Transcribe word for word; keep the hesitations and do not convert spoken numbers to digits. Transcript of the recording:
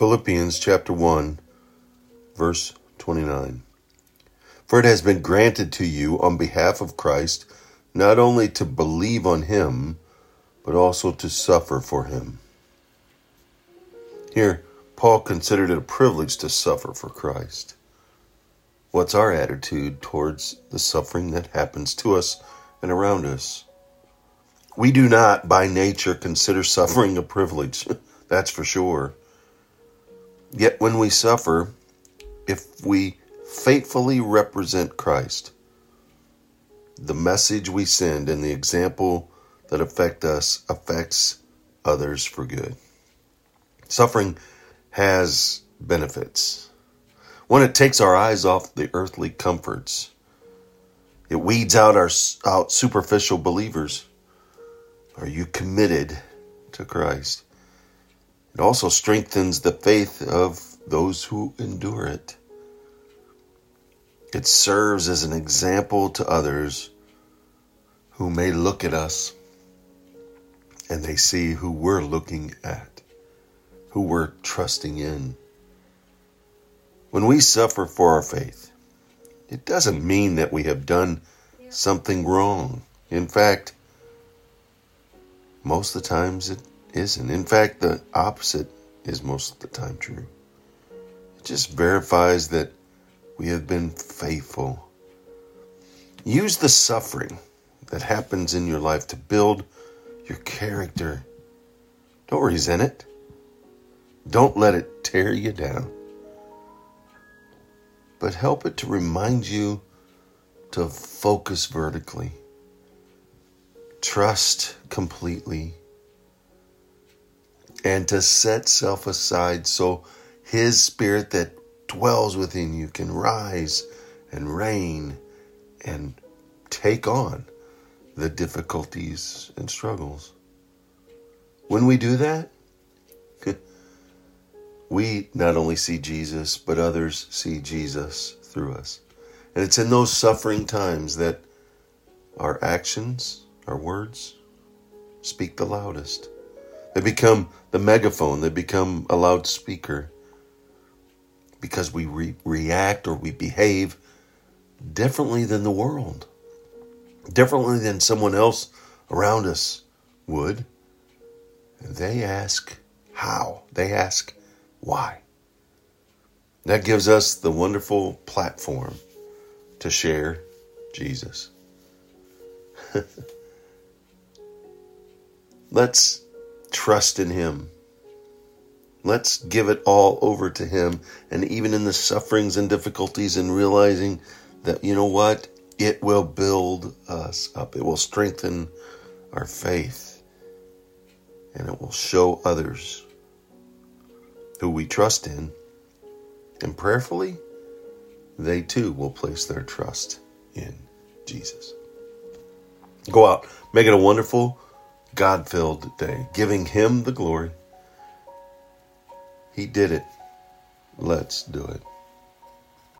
Philippians chapter one, verse twenty-nine. For it has been granted to you on behalf of Christ, not only to believe on him, but also to suffer for him. Here, Paul considered it a privilege to suffer for Christ. What's our attitude towards the suffering that happens to us and around us? We do not, by nature, consider suffering a privilege, that's for sure. Yet when we suffer, if we faithfully represent Christ, the message we send and the example that affect us affects others for good. Suffering has benefits. One, it takes our eyes off the earthly comforts. It weeds out our out superficial believers. Are you committed to Christ? It also strengthens the faith of those who endure it. It serves as an example to others who may look at us and they see who we're looking at, who we're trusting in. When we suffer for our faith, it doesn't mean that we have done something wrong. In fact, most of the times it isn't. In fact, the opposite is most of the time true. It just verifies that we have been faithful. Use the suffering that happens in your life to build your character. Don't resent it. Don't let it tear you down. But help it to remind you to focus vertically. Trust completely. And to set self aside so his spirit that dwells within you can rise and reign and take on the difficulties and struggles. When we do that, we not only see Jesus, but others see Jesus through us. And it's in those suffering times that our actions, our words, speak the loudest. They become the megaphone. They become a loudspeaker because we re- react or we behave differently than the world, differently than someone else around us would. And they ask how. They ask why. That gives us the wonderful platform to share Jesus. Let's trust in him. Let's give it all over to him. And even in the sufferings and difficulties and realizing that, you know what? It will build us up. It will strengthen our faith. And it will show others who we trust in. And prayerfully, they too will place their trust in Jesus. Go out. Make it a wonderful, God-filled day, giving him the glory. He did it. Let's do it.